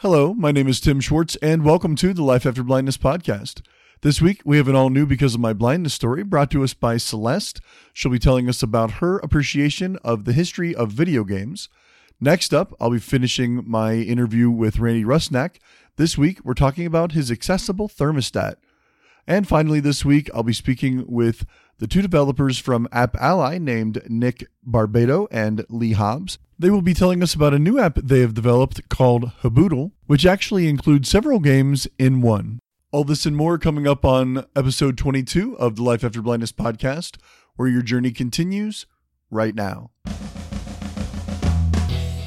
Hello, my name is Tim Schwartz, and welcome to the Life After Blindness podcast. This week, we have an all-new Because of My Blindness story brought to us by Celeste. She'll be telling us about her appreciation of the history of video games. Next up, I'll be finishing my interview with Randy Rusnak. This week, we're talking about his accessible thermostat. And finally, this week, I'll be speaking with the two developers from App Ally named Nick Barbado and Lee Hobbs. They will be telling us about a new app they have developed called Hubooble, which actually includes several games in one. All this and more coming up on episode 22 of the Life After Blindness podcast, where your journey continues right now.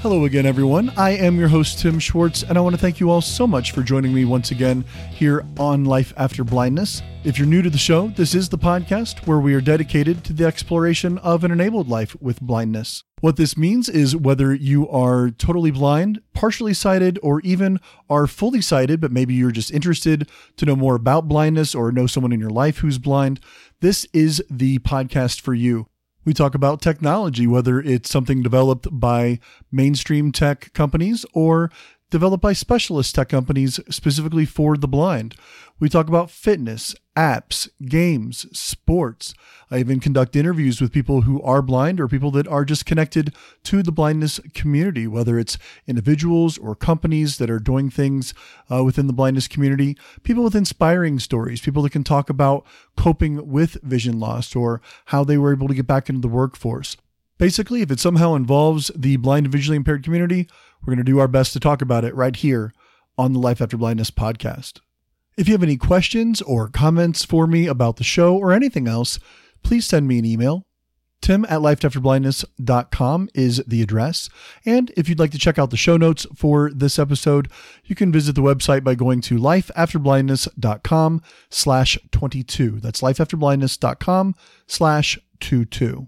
Hello again, everyone. I am your host, Tim Schwartz, and I want to thank you all so much for joining me once again here on Life After Blindness. If you're new to the show, this is the podcast where we are dedicated to the exploration of an enabled life with blindness. What this means is whether you are totally blind, partially sighted, or even are fully sighted, but maybe you're just interested to know more about blindness or know someone in your life who's blind, this is the podcast for you. We talk about technology, whether it's something developed by mainstream tech companies or developed by specialist tech companies specifically for the blind. We talk about fitness, apps, games, sports. I even conduct interviews with people who are blind or people that are just connected to the blindness community, whether it's individuals or companies that are doing things within the blindness community, people with inspiring stories, people that can talk about coping with vision loss or how they were able to get back into the workforce. Basically, if it somehow involves the blind and visually impaired community, we're going to do our best to talk about it right here on the Life After Blindness podcast. If you have any questions or comments for me about the show or anything else, please send me an email. tim@lifeafterblindness.com is the address. And if you'd like to check out the show notes for this episode, you can visit the website by going to lifeafterblindness.com/22. That's lifeafterblindness.com/22.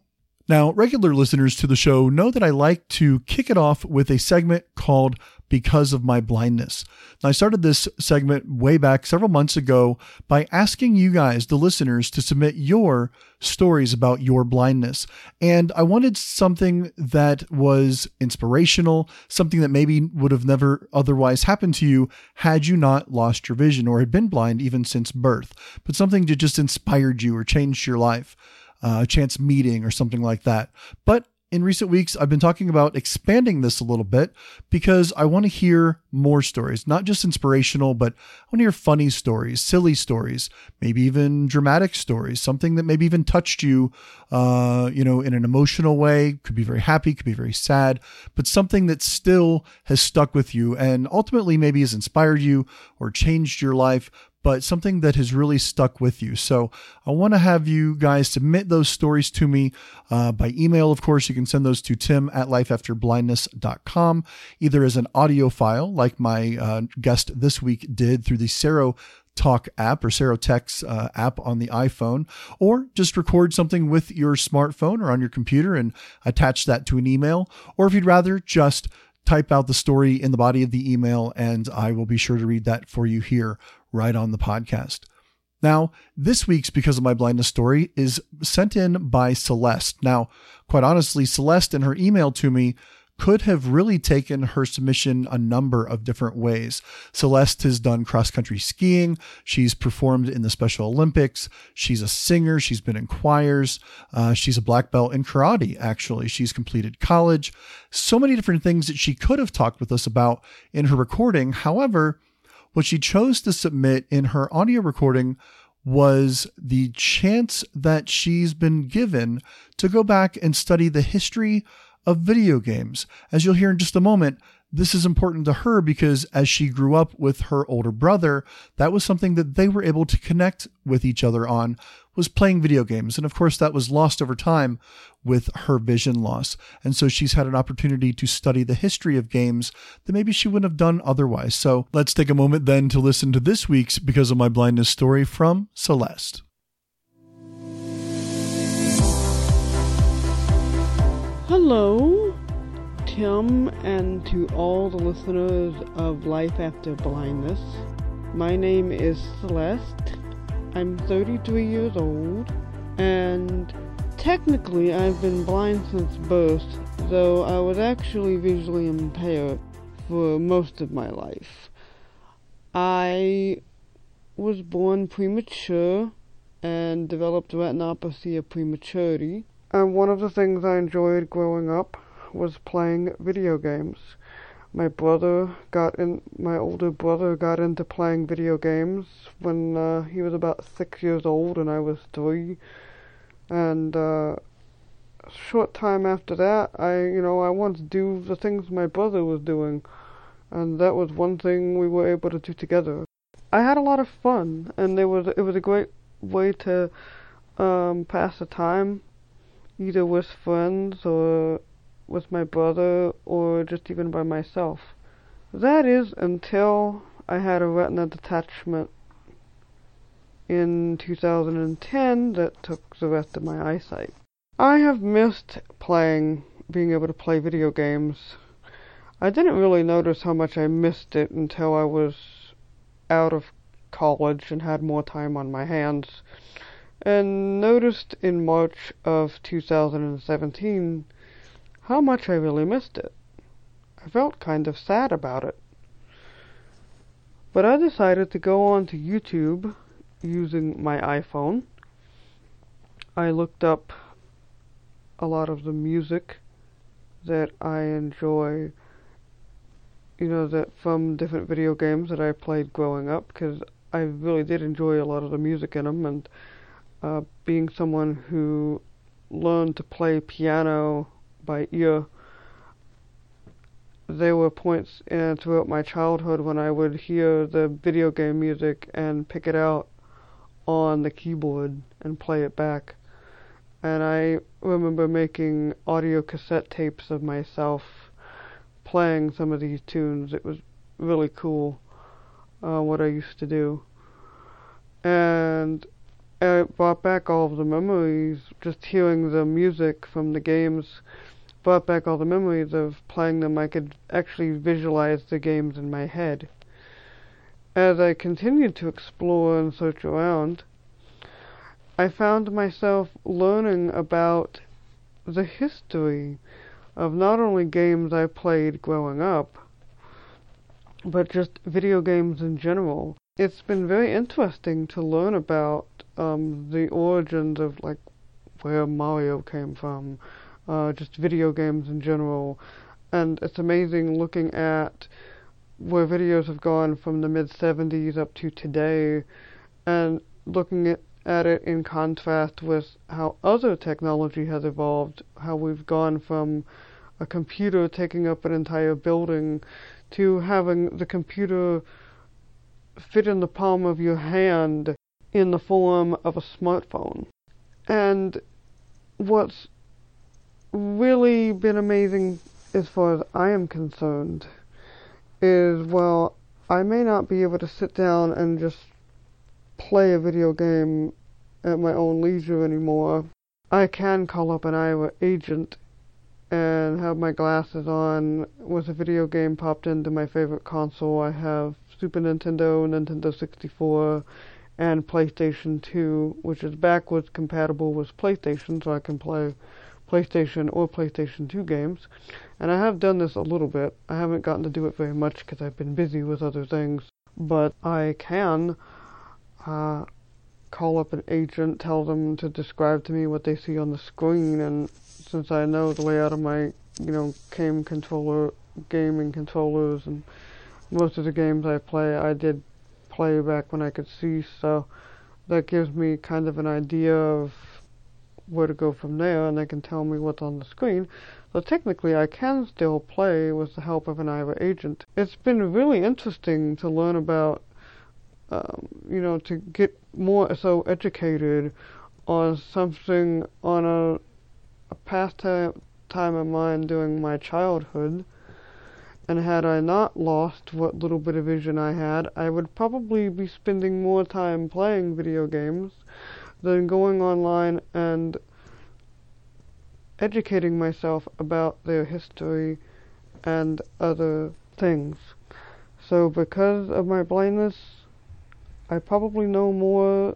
Now, regular listeners to the show know that I like to kick it off with a segment called Because of My Blindness. And I started this segment way back several months ago by asking you guys, the listeners, to submit your stories about your blindness. And I wanted something that was inspirational, something that maybe would have never otherwise happened to you had you not lost your vision or had been blind even since birth, but something that just inspired you or changed your life. A chance meeting or something like that. But in recent weeks, I've been talking about expanding this a little bit because I want to hear more stories, not just inspirational, but I want to hear funny stories, silly stories, maybe even dramatic stories, something that maybe even touched you, in an emotional way, could be very happy, could be very sad, but something that still has stuck with you and ultimately maybe has inspired you or changed your life, but something that has really stuck with you. So I want to have you guys submit those stories to me by email. Of course, you can send those to tim@lifeafterblindness.com, either as an audio file, like my guest this week did through the Serotalk app or Serotex app on the iPhone, or just record something with your smartphone or on your computer and attach that to an email. Or if you'd rather, just type out the story in the body of the email, and I will be sure to read that for you here right on the podcast. Now, this week's Because of My Blindness story is sent in by Celeste. Now, quite honestly, Celeste in her email to me could have really taken her submission a number of different ways. Celeste has done cross-country skiing. She's performed in the Special Olympics. She's a singer. She's been in choirs. She's a black belt in karate, actually. She's completed college. So many different things that she could have talked with us about in her recording. However, what she chose to submit in her audio recording was the chance that she's been given to go back and study the history of video games. As you'll hear in just a moment, this is important to her because as she grew up with her older brother, that was something that they were able to connect with each other on, was playing video games. And of course, that was lost over time with her vision loss. And so she's had an opportunity to study the history of games that maybe she wouldn't have done otherwise. So let's take a moment then to listen to this week's Because of My Blindness story from Celeste. Hello, Tim, and to all the listeners of Life After Blindness. My name is Celeste. I'm 33 years old, and technically I've been blind since birth, though I was actually visually impaired for most of my life. I was born premature and developed retinopathy of prematurity. And one of the things I enjoyed growing up was playing video games. My older brother got into playing video games when he was about 6 years old and I was 3. And a short time after that, I wanted to do the things my brother was doing. And that was one thing we were able to do together. I had a lot of fun, and it was a great way to pass the time, either with friends or with my brother or just even by myself. That is until I had a retina detachment in 2010 that took the rest of my eyesight. I have missed being able to play video games. I didn't really notice how much I missed it until I was out of college and had more time on my hands, and noticed in March of 2017 how much I really missed it. I felt kind of sad about it. But I decided to go on to YouTube using my iPhone. I looked up a lot of the music that I enjoy, that from different video games that I played growing up, because I really did enjoy a lot of the music in them, and being someone who learned to play piano by ear, there were points throughout my childhood when I would hear the video game music and pick it out on the keyboard and play it back. And I remember making audio cassette tapes of myself playing some of these tunes. It was really cool what I used to do, and it brought back all of the memories. Just hearing the music from the games brought back all the memories of playing them. I could actually visualize the games in my head. As I continued to explore and search around, I found myself learning about the history of not only games I played growing up, but just video games in general. It's been very interesting to learn about the origins of, where Mario came from, just video games in general. And it's amazing looking at where videos have gone from the mid-'70s up to today, and looking at it in contrast with how other technology has evolved, how we've gone from a computer taking up an entire building to having the computer fit in the palm of your hand in the form of a smartphone. And what's really been amazing, as far as I am concerned, is while I may not be able to sit down and just play a video game at my own leisure anymore, I can call up an Aira agent and have my glasses on with a video game popped into my favorite console. I have Super Nintendo, Nintendo 64, and PlayStation 2, which is backwards compatible with PlayStation, so I can play PlayStation or PlayStation 2 games. And I have done this a little bit. I haven't gotten to do it very much because I've been busy with other things, but I can call up an agent, tell them to describe to me what they see on the screen, and since I know the layout of my, gaming controllers, and most of the games I play, I did play back when I could see, so that gives me kind of an idea of where to go from there, and they can tell me what's on the screen. So technically I can still play with the help of an Aira agent. It's been really interesting to learn about to get more so educated on something, on a pastime of mine during my childhood. And had I not lost what little bit of vision I had, I would probably be spending more time playing video games than going online and educating myself about their history and other things. So because of my blindness, I probably know more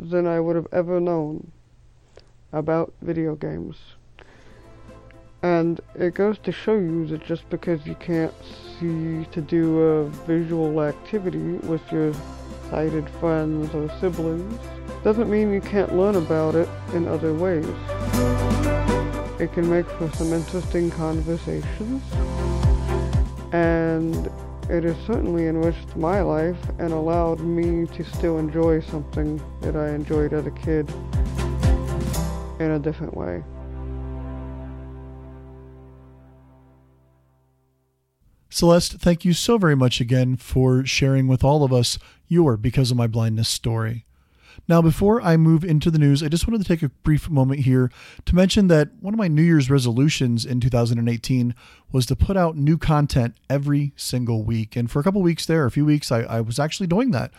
than I would have ever known about video games. And it goes to show you that just because you can't see to do a visual activity with your sighted friends or siblings, doesn't mean you can't learn about it in other ways. It can make for some interesting conversations, and it has certainly enriched my life and allowed me to still enjoy something that I enjoyed as a kid in a different way. Celeste, thank you so very much again for sharing with all of us your Because of My Blindness story. Now, before I move into the news, I just wanted to take a brief moment here to mention that one of my New Year's resolutions in 2018 was to put out new content every single week. And for a few weeks, I was actually doing that,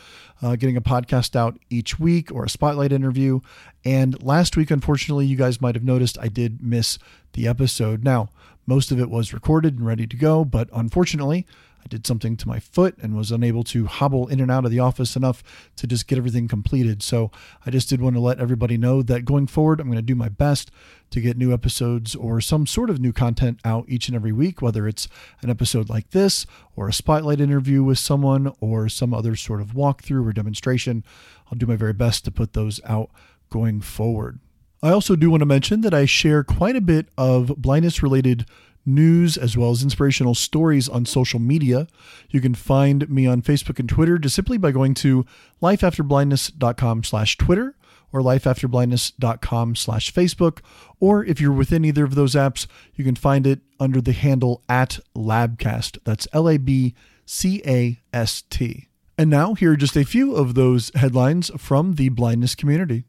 getting a podcast out each week or a spotlight interview. And last week, unfortunately, you guys might have noticed I did miss the episode. Now, most of it was recorded and ready to go, but unfortunately, I did something to my foot and was unable to hobble in and out of the office enough to just get everything completed. So I just did want to let everybody know that going forward, I'm going to do my best to get new episodes or some sort of new content out each and every week, whether it's an episode like this or a spotlight interview with someone or some other sort of walkthrough or demonstration. I'll do my very best to put those out going forward. I also do want to mention that I share quite a bit of blindness-related news as well as inspirational stories on social media. You can find me on Facebook and Twitter just simply by going to lifeafterblindness.com/Twitter or lifeafterblindness.com/Facebook. Or if you're within either of those apps, you can find it under the handle @Labcast. That's LABCAST. And now here are just a few of those headlines from the blindness community.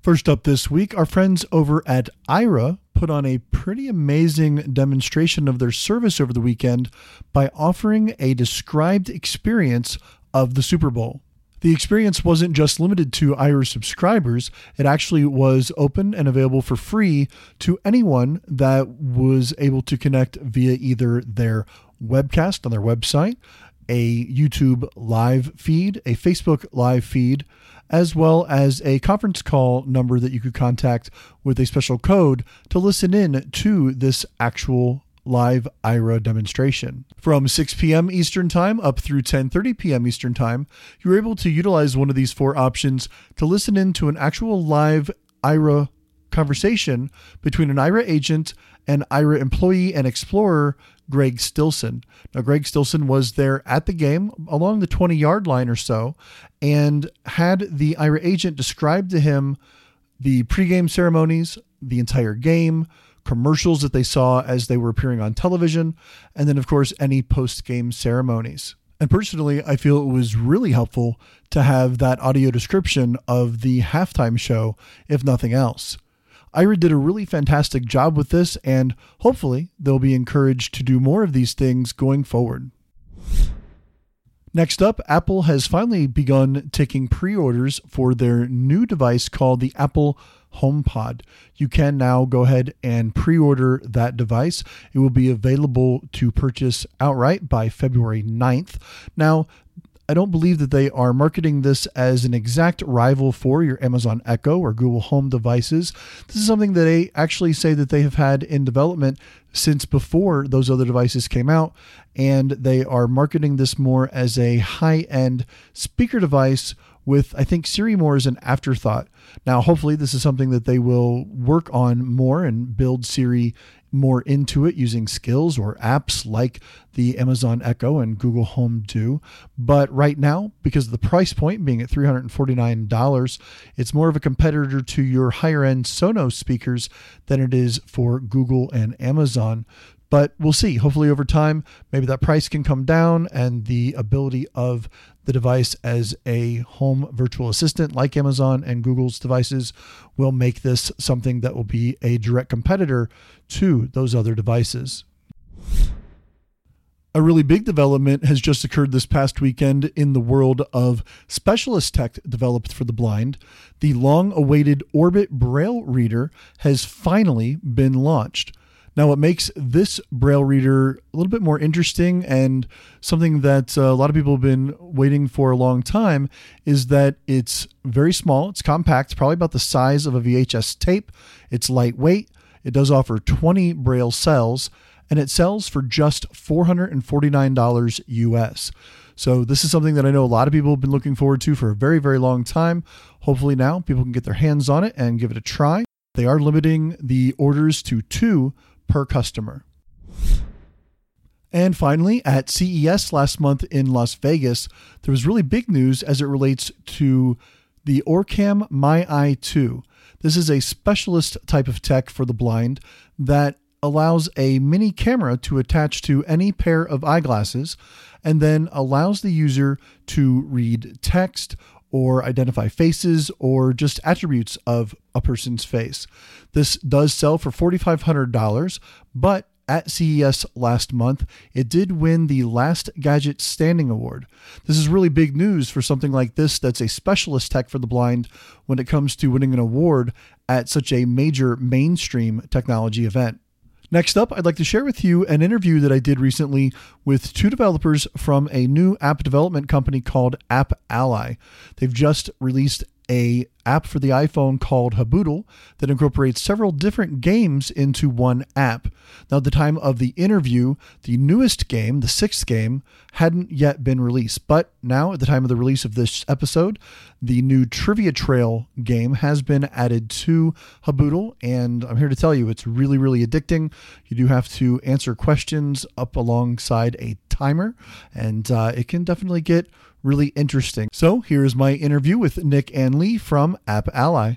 First up this week, our friends over at Aira put on a pretty amazing demonstration of their service over the weekend by offering a described experience of the Super Bowl. The experience wasn't just limited to Aira subscribers. It actually was open and available for free to anyone that was able to connect via either their webcast on their website, a YouTube live feed, a Facebook live feed, as well as a conference call number that you could contact with a special code to listen in to this actual live Aira demonstration. From 6 p.m. Eastern Time up through 10:30 p.m. Eastern Time, you were able to utilize one of these four options to listen in to an actual live Aira conversation between an Aira agent and Aira employee and explorer Greg Stilson. Now, Greg Stilson was there at the game along the 20-yard line or so and had the Aira agent describe to him the pregame ceremonies, the entire game, commercials that they saw as they were appearing on television, and then, of course, any post-game ceremonies. And personally, I feel it was really helpful to have that audio description of the halftime show, if nothing else. Aira did a really fantastic job with this, and hopefully they'll be encouraged to do more of these things going forward. Next up, Apple has finally begun taking pre-orders for their new device called the Apple HomePod. You can now go ahead and pre-order that device. It will be available to purchase outright by February 9th. Now, I don't believe that they are marketing this as an exact rival for your Amazon Echo or Google Home devices. This is something that they actually say that they have had in development since before those other devices came out, and they are marketing this more as a high-end speaker device with, I think, Siri more as an afterthought. Now, hopefully this is something that they will work on more and build Siri more into it using skills or apps like the Amazon Echo and Google Home do. But right now, because of the price point being at $349, it's more of a competitor to your higher end Sonos speakers than it is for Google and Amazon. But we'll see. Hopefully over time, maybe that price can come down and the ability of the device as a home virtual assistant like Amazon and Google's devices will make this something that will be a direct competitor to those other devices. A really big development has just occurred this past weekend in the world of specialist tech developed for the blind. The long-awaited Orbit Braille Reader has finally been launched. Now, what makes this Braille reader a little bit more interesting and something that a lot of people have been waiting for a long time is that it's very small. It's compact, probably about the size of a VHS tape. It's lightweight. It does offer 20 Braille cells, and it sells for just $449 US. So this is something that I know a lot of people have been looking forward to for a very, very long time. Hopefully now people can get their hands on it and give it a try. They are limiting the orders to 2 per customer. And finally, at CES last month in Las Vegas, there was really big news as it relates to the OrCam MyEye 2. This is a specialist type of tech for the blind that allows a mini camera to attach to any pair of eyeglasses and then allows the user to read text or identify faces or just attributes of a person's face. This does sell for $4,500, but at CES last month, it did win the Last Gadget Standing Award. This is really big news for something like this that's a specialist tech for the blind when it comes to winning an award at such a major mainstream technology event. Next up, I'd like to share with you an interview that I did recently with 2 developers from a new app development company called App Ally. They've just released an app for the iPhone called Hubooble that incorporates several different games into one app. Now, at the time of the interview, the newest game, the 6th game, hadn't yet been released. But now, at the time of the release of this episode, the new Trivia Trail game has been added to Hubooble, and I'm here to tell you it's really, really addicting. You do have to answer questions up alongside a timer, and it can definitely get really interesting. So here's my interview with Nick and Lee from App Ally.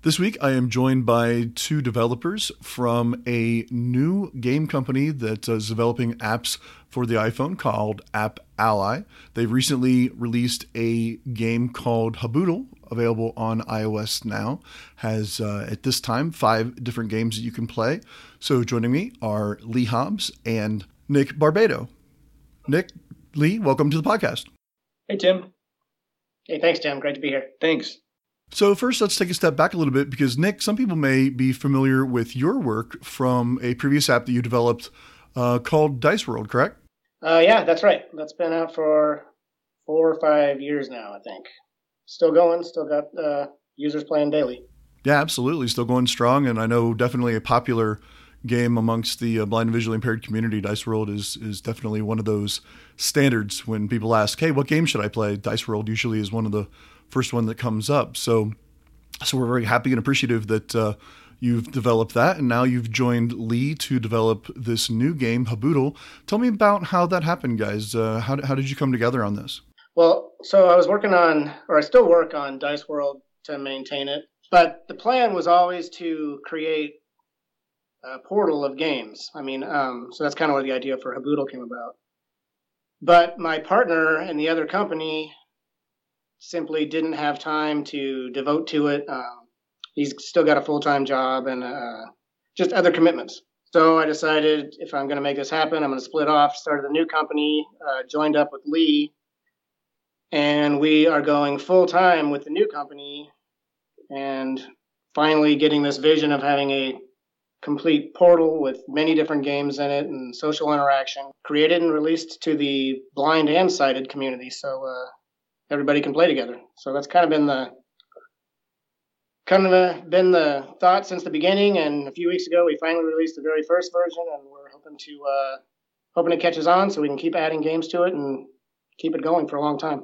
This week, I am joined by 2 developers from a new game company that is developing apps for the iPhone called App Ally. They've recently released a game called Hubooble, available on iOS now. Has, at this time, 5 different games that you can play. So joining me are Lee Hobbs and Nick Barbado. Nick, Lee, welcome to the podcast. Hey, Tim. Hey, thanks, Tim. Great to be here. Thanks. So first, let's take a step back a little bit because, Nick, some people may be familiar with your work from a previous app that you developed called Dice World, correct? Yeah, that's right. That's been out for 4 or 5 years now, I think. Still going, still got users playing daily. Yeah, absolutely. Still going strong, and I know definitely a popular game amongst the blind and visually impaired community. Dice World is definitely one of those standards when people ask, hey, what game should I play? Dice World usually is one of the first one that comes up. So we're very happy and appreciative that you've developed that, and now you've joined Lee to develop this new game, Hubooble. Tell me about how that happened, guys. How did you come together on this? Well, so I was working on, or I still work on Dice World to maintain it, but the plan was always to create a portal of games. I mean, so that's kind of where the idea for Hubooble came about. But my partner and the other company simply didn't have time to devote to it. He's still got a full-time job and just other commitments. So I decided if I'm going to make this happen, I'm going to split off, started a new company, joined up with Lee, and we are going full-time with the new company and finally getting this vision of having a complete portal with many different games in it and social interaction created and released to the blind and sighted community. So, everybody can play together. So that's kind of been the thought since the beginning. And a few weeks ago, we finally released the very first version, and we're hoping it catches on so we can keep adding games to it and keep it going for a long time.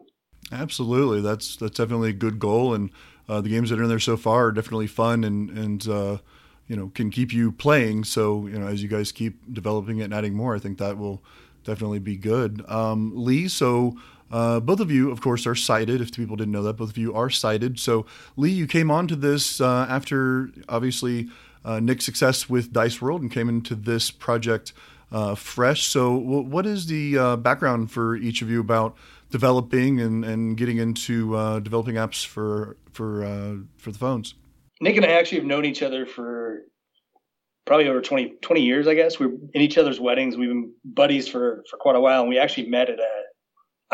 Absolutely, that's definitely a good goal. And the games that are in there so far are definitely fun and you know, can keep you playing. So you know, as you guys keep developing it and adding more, I think that will definitely be good. Lee, so. Both of you, of course, are sighted. If people didn't know that, both of you are sighted. So, Lee, you came onto this after, obviously, Nick's success with Dice World and came into this project fresh. So what is the background for each of you about developing and getting into developing apps for the phones? Nick and I actually have known each other for probably over 20 years, I guess. We were in each other's weddings. We've been buddies for quite a while, and we actually met at a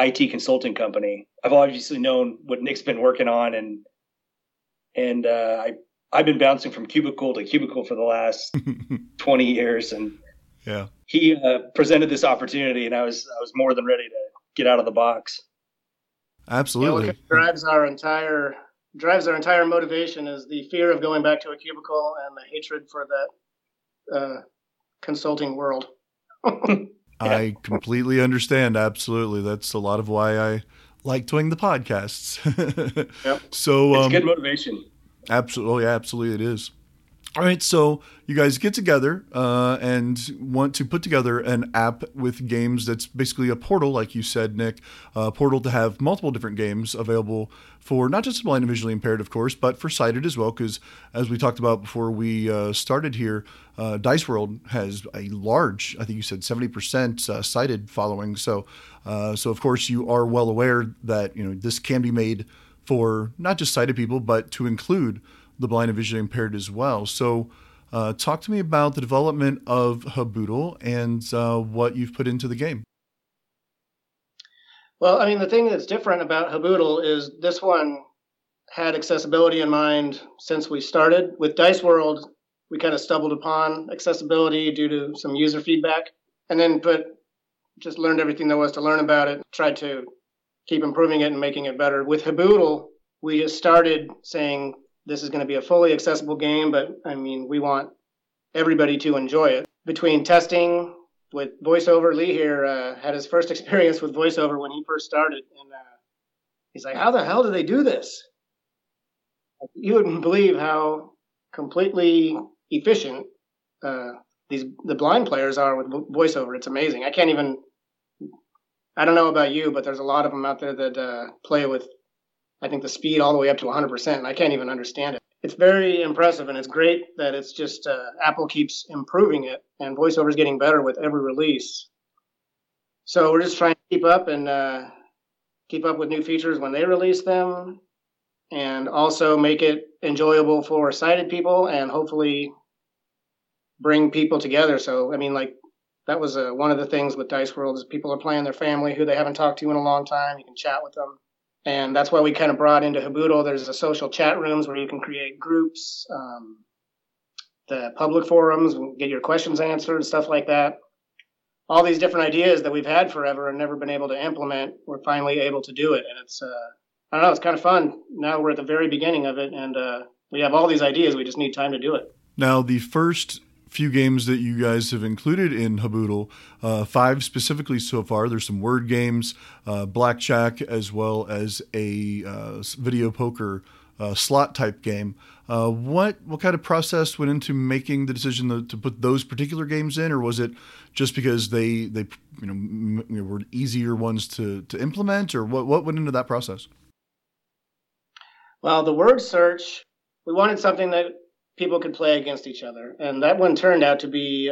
IT consulting company. I've obviously known what Nick's been working on and And I've been bouncing from cubicle to cubicle for the last 20 years. And yeah, he presented this opportunity, and I was more than ready to get out of the box. Absolutely. Yeah, what drives our entire motivation is the fear of going back to a cubicle and the hatred for that consulting world. Yeah. I completely understand. Absolutely. That's a lot of why I like doing the podcasts. Yep. So it's good motivation. Absolutely. Absolutely. It is. All right. So you guys get together and want to put together an app with games that's basically a portal, like you said, Nick, a portal to have multiple different games available for not just the blind and visually impaired, of course, but for sighted as well. Because as we talked about before we started here, Dice World has a large, I think you said 70% sighted following. So of course you are well aware that, you know, this can be made for not just sighted people, but to include the blind and visually impaired as well. So talk to me about the development of Hubooble and what you've put into the game. Well, I mean, the thing that's different about Hubooble is this one had accessibility in mind since we started. With Dice World, we kind of stumbled upon accessibility due to some user feedback, and then just learned everything there was to learn about it, tried to keep improving it and making it better. With Hubooble, we just started saying, this is going to be a fully accessible game, but I mean, we want everybody to enjoy it. Between testing with voiceover, Lee here had his first experience with voiceover when he first started. And he's like, how the hell do they do this? You wouldn't believe how completely efficient the blind players are with voiceover. It's amazing. I don't know about you, but there's a lot of them out there that play with, I think, the speed all the way up to 100%, and I can't even understand it. It's very impressive, and it's great that it's just Apple keeps improving it, and voiceover is getting better with every release. So we're just trying to keep up and keep up with new features when they release them, and also make it enjoyable for sighted people and hopefully bring people together. So, I mean, like, that was one of the things with Dice World is people are playing their family who they haven't talked to in a long time. You can chat with them. And that's why we kind of brought into Hubooble. There's a social chat rooms where you can create groups, the public forums, get your questions answered, stuff like that. All these different ideas that we've had forever and never been able to implement, we're finally able to do it. And it's, I don't know, it's kind of fun. Now we're at the very beginning of it, and we have all these ideas. We just need time to do it. Now, the first few games that you guys have included in Hubooble, 5 specifically so far. There's some word games, blackjack, as well as a video poker slot type game. What kind of process went into making the decision to put those particular games in, or was it just because they were easier ones to implement, or what went into that process? Well, the word search, we wanted something that people could play against each other. And that one turned out to be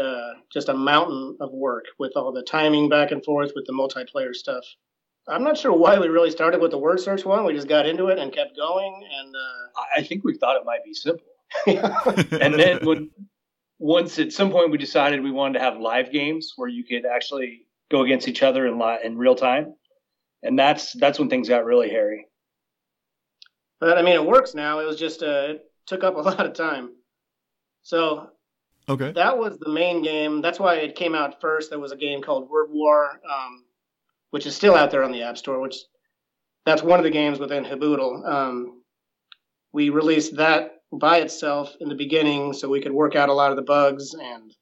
just a mountain of work with all the timing back and forth with the multiplayer stuff. I'm not sure why we really started with the word search one. We just got into it and kept going. And I think we thought it might be simple. And then at some point we decided we wanted to have live games where you could actually go against each other in real time. And that's when things got really hairy. But I mean, it works now. It was just took up a lot of time. So okay, that was the main game. That's why it came out first. There was a game called Word War, which is still out there on the App Store, which that's one of the games within Hubooble. We released that by itself in the beginning so we could work out a lot of the bugs and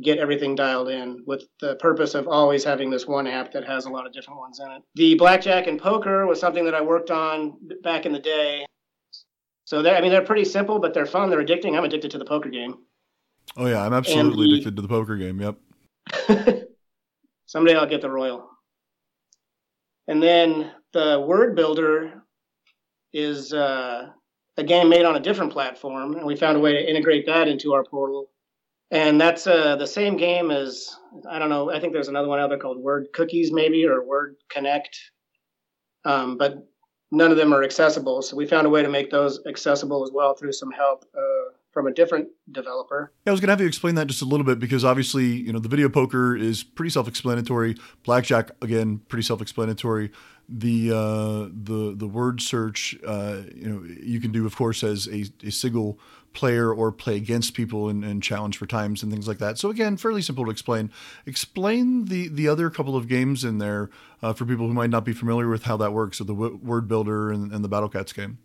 get everything dialed in with the purpose of always having this one app that has a lot of different ones in it. The blackjack and poker was something that I worked on back in the day. So, they're pretty simple, but they're fun. They're addicting. I'm addicted to the poker game. Oh, yeah. I'm absolutely addicted to the poker game. Yep. Someday I'll get the Royal. And then the Word Builder is a game made on a different platform, and we found a way to integrate that into our portal. And that's the same game as, I don't know, I think there's another one out there called Word Cookies maybe, or Word Connect. But none of them are accessible, so we found a way to make those accessible as well through some help from a different developer. Yeah, I was going to have you explain that just a little bit, because obviously, you know, the video poker is pretty self-explanatory. Blackjack, again, pretty self-explanatory. The word search, you know, you can do, of course, as a single player or play against people and challenge for times and things like that. So again, fairly simple to explain. Explain the other couple of games in there for people who might not be familiar with how that works. So the word builder and the Battle Cats game.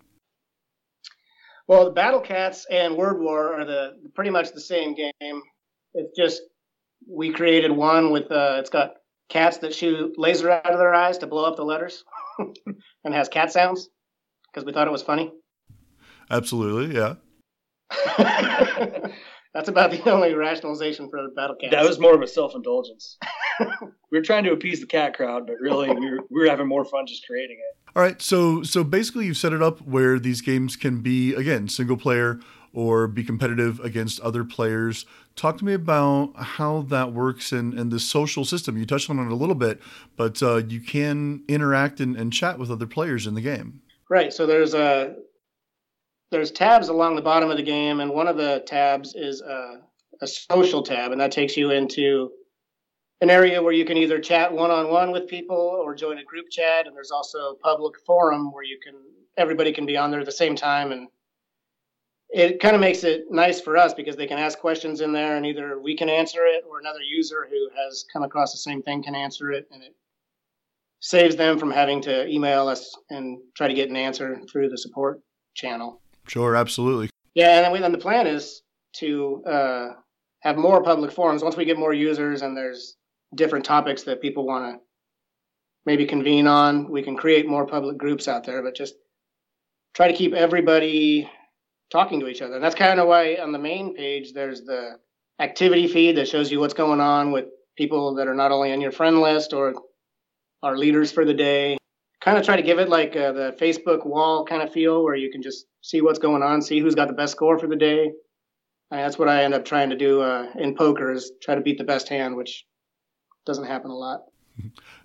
Well, the Battle Cats and Word War are pretty much the same game. It's just we created one with it's got cats that shoot laser out of their eyes to blow up the letters, and has cat sounds because we thought it was funny. Absolutely, yeah. That's about the only rationalization for the Battle Cats. That was more of a self-indulgence. We were trying to appease the cat crowd, but really we were having more fun just creating it. All right, so basically you've set it up where these games can be, again, single player or be competitive against other players. Talk to me about how that works and the social system. You touched on it a little bit, but you can interact and chat with other players in the game. Right, so there's tabs along the bottom of the game, and one of the tabs is a social tab, and that takes you into an area where you can either chat one-on-one with people or join a group chat. And there's also a public forum where everybody can be on there at the same time. And it kind of makes it nice for us because they can ask questions in there and either we can answer it or another user who has come across the same thing can answer it. And it saves them from having to email us and try to get an answer through the support channel. Sure. Absolutely. Yeah. And then the plan is to have more public forums. Once we get more users and there's different topics that people want to maybe convene on, we can create more public groups out there, but just try to keep everybody talking to each other. And that's kind of why on the main page, there's the activity feed that shows you what's going on with people that are not only on your friend list or our leaders for the day. Kind of try to give it like the Facebook wall kind of feel where you can just see what's going on, see who's got the best score for the day. And that's what I end up trying to do in poker is try to beat the best hand, which doesn't happen a lot.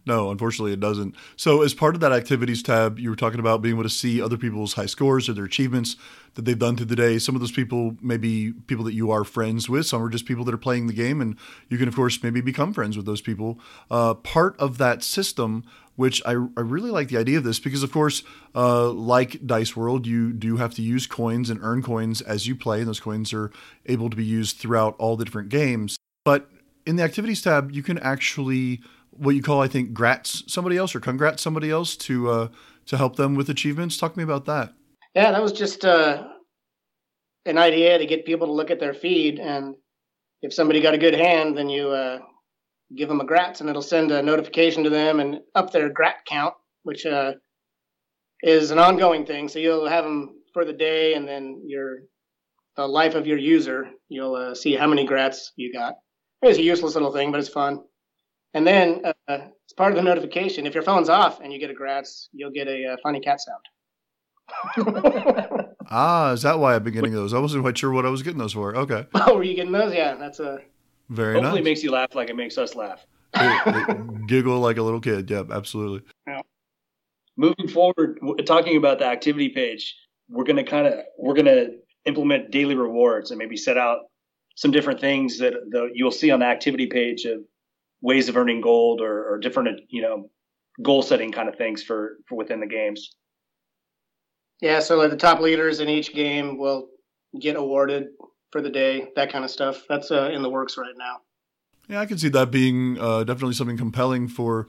No, unfortunately it doesn't. So as part of that activities tab, you were talking about being able to see other people's high scores or their achievements that they've done through the day. Some of those people may be people that you are friends with. Some are just people that are playing the game, and you can, of course, maybe become friends with those people. Part of that system, which I really like the idea of this because, of course, like Dice World, you do have to use coins and earn coins as you play, and those coins are able to be used throughout all the different games. But in the activities tab, you can actually what you call, I think, grats somebody else or congrats somebody else to help them with achievements. Talk to me about that. Yeah, that was just an idea to get people to look at their feed. And if somebody got a good hand, then you give them a grats and it'll send a notification to them and up their grat count, which is an ongoing thing. So you'll have them for the day and then the life of your user, you'll see how many grats you got. It's a useless little thing, but it's fun. And then it's part of the notification. If your phone's off and you get a grats, you'll get a funny cat sound. Is that why I've been getting those? I wasn't quite sure what I was getting those for. Okay. Oh, were you getting those? Yeah, that's very hopefully nice. Hopefully it makes you laugh like it makes us laugh. Giggle like a little kid. Yep, absolutely. Yeah. Moving forward, talking about the activity page, we're gonna implement daily rewards and maybe set out some different things that you'll see on the activity page of ways of earning gold or different, you know, goal setting kind of things for within the games. Yeah. So like the top leaders in each game will get awarded for the day, that kind of stuff. That's in the works right now. Yeah. I can see that being definitely something compelling for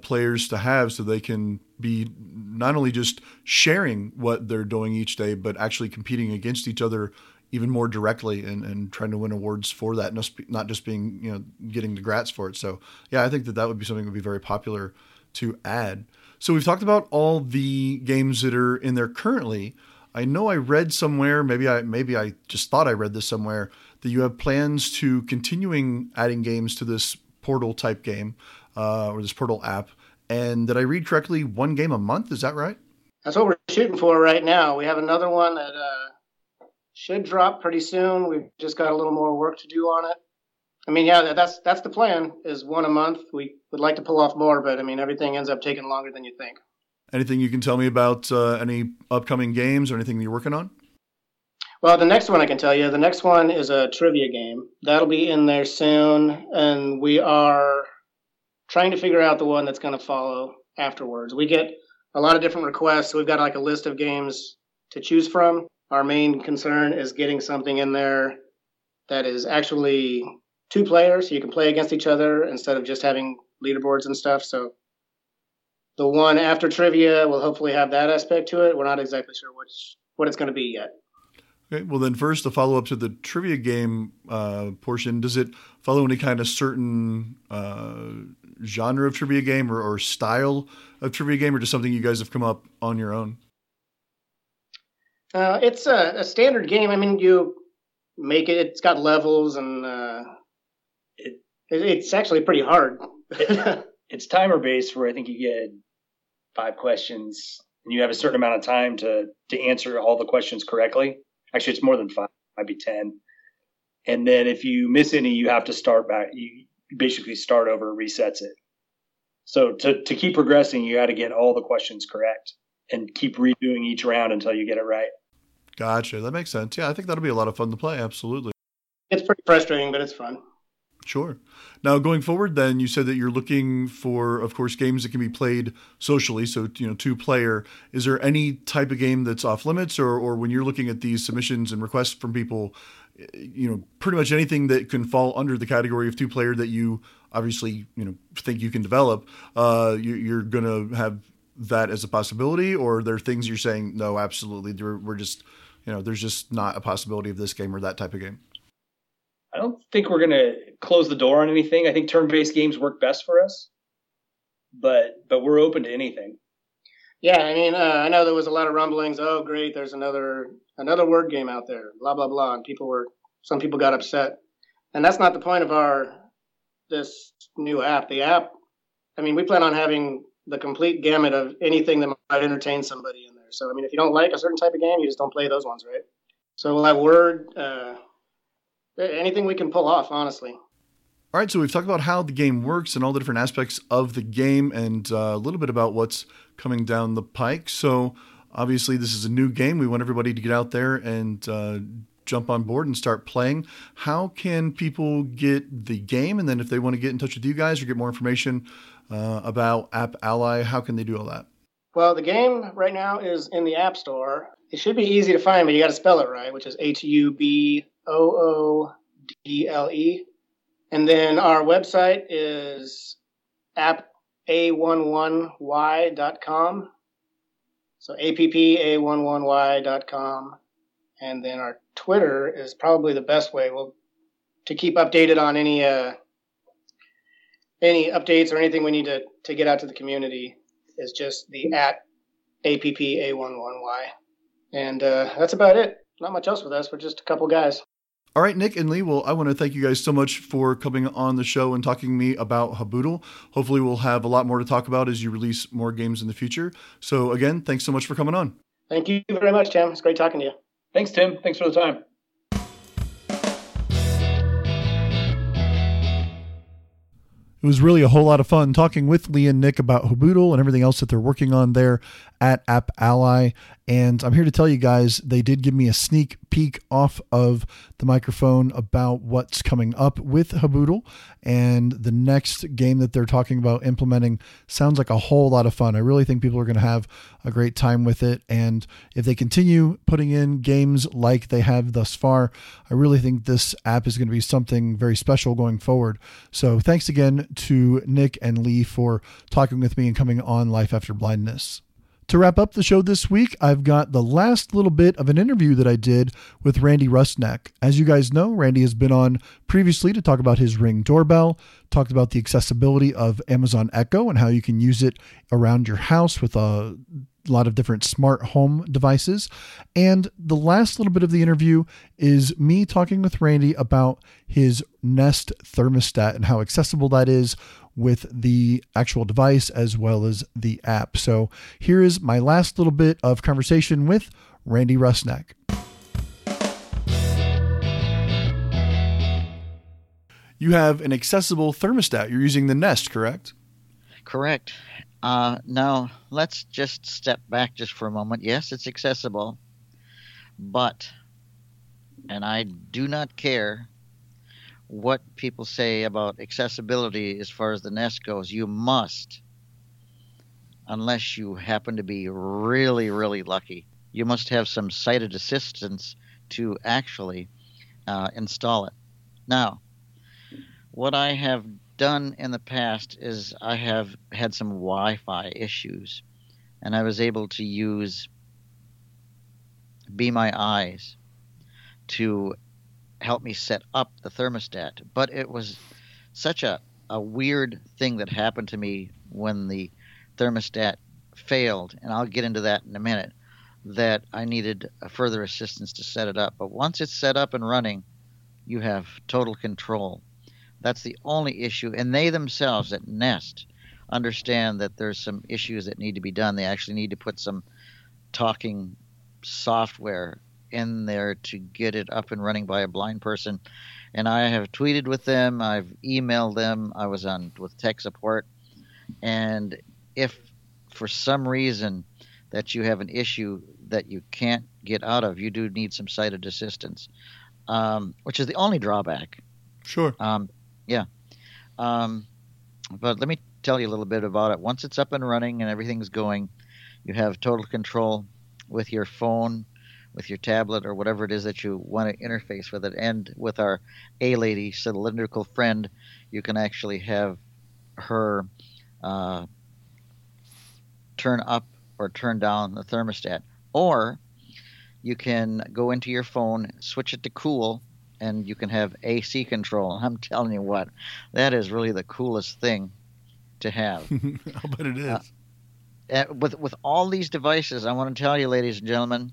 players to have so they can be not only just sharing what they're doing each day, but actually competing against each other even more directly and trying to win awards for that, not just being, you know, getting the grats for it. So yeah, I think that would be something that would be very popular to add. So we've talked about all the games that are in there currently. I know I read somewhere, maybe I just thought I read this somewhere, that you have plans to continuing adding games to this portal type game or this portal app. And did I read correctly? One game a month? Is that right? That's what we're shooting for right now. We have another one that, should drop pretty soon. We've just got a little more work to do on it. I mean, yeah, that's the plan is one a month. We would like to pull off more, but I mean, everything ends up taking longer than you think. Anything you can tell me about any upcoming games or anything you're working on? Well, the next one I can tell you. The next one is a trivia game. That'll be in there soon, and we are trying to figure out the one that's going to follow afterwards. We get a lot of different requests. We've got like a list of games to choose from. Our main concern is getting something in there that is actually two players, so you can play against each other instead of just having leaderboards and stuff. So the one after trivia will hopefully have that aspect to it. We're not exactly sure what it's going to be yet. Okay, well, then first, the follow-up to the trivia game portion, does it follow any kind of certain genre of trivia game or style of trivia game, or just something you guys have come up on your own? It's a standard game. I mean, you make it. It's got levels, and it's actually pretty hard. It's timer-based, where I think you get 5 questions, and you have a certain amount of time to answer all the questions correctly. Actually, it's more than 5. It might be 10. And then if you miss any, you have to start back. You basically start over, resets it. So to keep progressing, you got to get all the questions correct and keep redoing each round until you get it right. Gotcha. That makes sense. Yeah, I think that'll be a lot of fun to play. Absolutely. It's pretty frustrating, but it's fun. Sure. Now, going forward, then, you said that you're looking for, of course, games that can be played socially, so, you know, two-player. Is there any type of game that's off limits, or when you're looking at these submissions and requests from people, you know, pretty much anything that can fall under the category of two-player that you obviously, you know, think you can develop, you're going to have that as a possibility, or are there things you're saying, no, absolutely, we're just, you know, there's just not a possibility of this game or that type of game? I don't think we're going to close the door on anything. I think turn-based games work best for us, but we're open to anything. Yeah, I mean, I know there was a lot of rumblings. Oh, great, there's another word game out there, blah, blah, blah. And some people got upset. And that's not the point of this new app. The app, I mean, we plan on having the complete gamut of anything that might entertain somebody in there. So, I mean, if you don't like a certain type of game, you just don't play those ones, right? So we'll have word... anything we can pull off, honestly. All right, so we've talked about how the game works and all the different aspects of the game and a little bit about what's coming down the pike. So obviously this is a new game. We want everybody to get out there and jump on board and start playing. How can people get the game? And then if they want to get in touch with you guys or get more information about App Ally, how can they do all that? Well, the game right now is in the App Store. It should be easy to find, but you got to spell it right, which is HUBOODLE. And then our website is appa11y.com. So appa11y.com. And then our Twitter is probably the best way to keep updated on any updates or anything we need to get out to the community is just the @appa11y. And that's about it. Not much else with us. We're just a couple guys. All right, Nick and Lee, well, I want to thank you guys so much for coming on the show and talking to me about Hubooble. Hopefully we'll have a lot more to talk about as you release more games in the future. So again, thanks so much for coming on. Thank you very much, Tim. It's great talking to you. Thanks, Tim. Thanks for the time. It was really a whole lot of fun talking with Lee and Nick about Hubooble and everything else that they're working on there at App Ally. And I'm here to tell you guys, they did give me a sneak peek off of the microphone about what's coming up with Hubooble. And the next game that they're talking about implementing sounds like a whole lot of fun. I really think people are going to have a great time with it. And if they continue putting in games like they have thus far, I really think this app is going to be something very special going forward. So thanks again to Nick and Lee for talking with me and coming on Life After Blindness. To wrap up the show this week, I've got the last little bit of an interview that I did with Randy Rusnak. As you guys know, Randy has been on previously to talk about his Ring doorbell, talked about the accessibility of Amazon Echo and how you can use it around your house with a lot of different smart home devices. And the last little bit of the interview is me talking with Randy about his Nest thermostat and how accessible that is with the actual device as well as the app. So here is my last little bit of conversation with Randy Rusnak. You have an accessible thermostat. You're using the Nest, correct? Correct. Now, let's just step back just for a moment. Yes, it's accessible, but and I do not care what people say about accessibility as far as the Nest goes. You must, unless you happen to be really, really lucky, you must have some sighted assistance to actually install it. Now, what I have done in the past is I have had some Wi-Fi issues, and I was able to use BeMyEyes to help me set up the thermostat. But it was such a weird thing that happened to me when the thermostat failed, and I'll get into that in a minute, that I needed further assistance to set it up. But once it's set up and running, you have total control. That's the only issue. And they themselves at Nest understand that there's some issues that need to be done. They actually need to put some talking software in there to get it up and running by a blind person. And I have tweeted with them. I've emailed them. I was on with tech support. And if for some reason that you have an issue that you can't get out of, you do need some sighted assistance, which is the only drawback. Sure. Yeah. But let me tell you a little bit about it. Once it's up and running and everything's going, you have total control with your phone, with your tablet, or whatever it is that you want to interface with it. And with our A-Lady cylindrical friend, you can actually have her turn up or turn down the thermostat. Or you can go into your phone, switch it to cool, and you can have AC control. I'm telling you what, that is really the coolest thing to have. I'll bet it is. With all these devices, I want to tell you, ladies and gentlemen,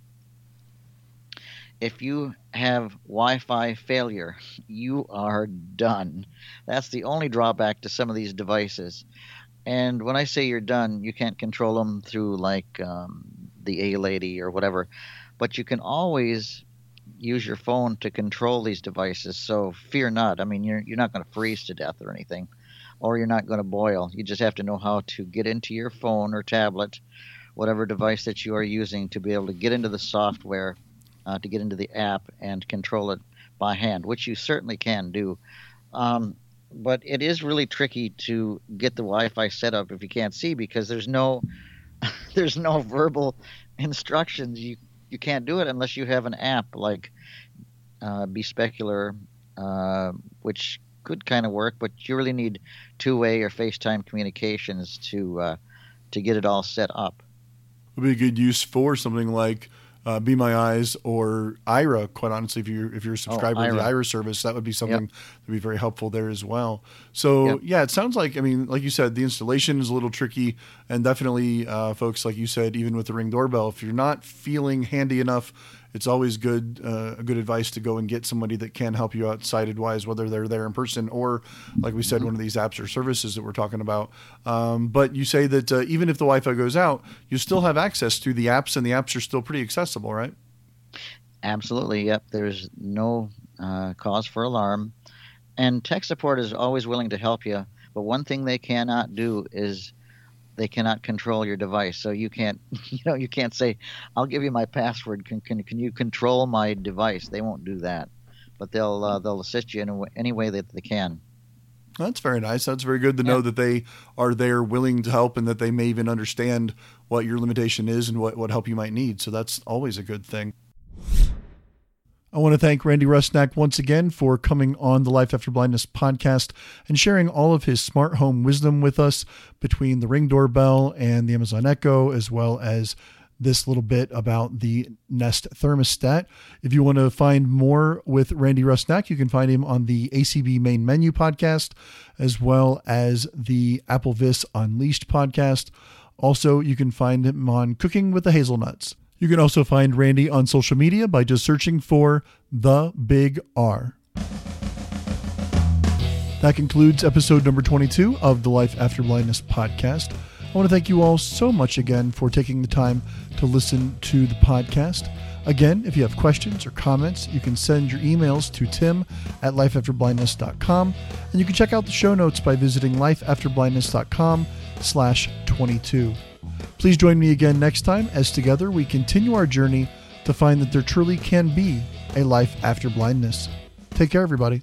if you have Wi-Fi failure, you are done. That's the only drawback to some of these devices. And when I say you're done, you can't control them through like the A-Lady or whatever. But you can always use your phone to control these devices. So fear not. I mean, you're not going to freeze to death or anything, or you're not going to boil. You just have to know how to get into your phone or tablet, whatever device that you are using, to be able to get into the software, to get into the app and control it by hand, which you certainly can do. But it is really tricky to get the Wi-Fi set up if you can't see, because there's no verbal instructions. You can't do it unless you have an app like BeSpecular, which could kind of work, but you really need two-way or FaceTime communications to get it all set up. It would be a good use for something like BeMyEyes or Aira, quite honestly. If you're a subscriber to the Aira service, that would be something that would be very helpful there as well. So it sounds like, I mean, like you said, the installation is a little tricky, and definitely folks, like you said, even with the Ring doorbell, if you're not feeling handy enough, it's always good advice to go and get somebody that can help you out sighted-wise, whether they're there in person or, like we said, one of these apps or services that we're talking about. But you say that even if the Wi-Fi goes out, you still have access through the apps, and the apps are still pretty accessible, right? Absolutely, yep. There's no cause for alarm. And tech support is always willing to help you, but one thing they cannot do is they cannot control your device. So you can't say, I'll give you my password. Can you control my device? They won't do that, but they'll assist you in any way that they can. That's very nice. That's very good to know that they are there willing to help, and that they may even understand what your limitation is and what help you might need. So that's always a good thing. I want to thank Randy Rusnak once again for coming on the Life After Blindness podcast and sharing all of his smart home wisdom with us, between the Ring doorbell and the Amazon Echo, as well as this little bit about the Nest thermostat. If you want to find more with Randy Rusnak, you can find him on the ACB Main Menu podcast, as well as the Apple Vis Unleashed podcast. Also, you can find him on Cooking with the Hazelnuts. You can also find Randy on social media by just searching for The Big R. That concludes episode number 22 of the Life After Blindness podcast. I want to thank you all so much again for taking the time to listen to the podcast. Again, if you have questions or comments, you can send your emails to tim@lifeafterblindness.com, and you can check out the show notes by visiting lifeafterblindness.com/22. Please join me again next time as together we continue our journey to find that there truly can be A Life After Blindness. Take care, everybody.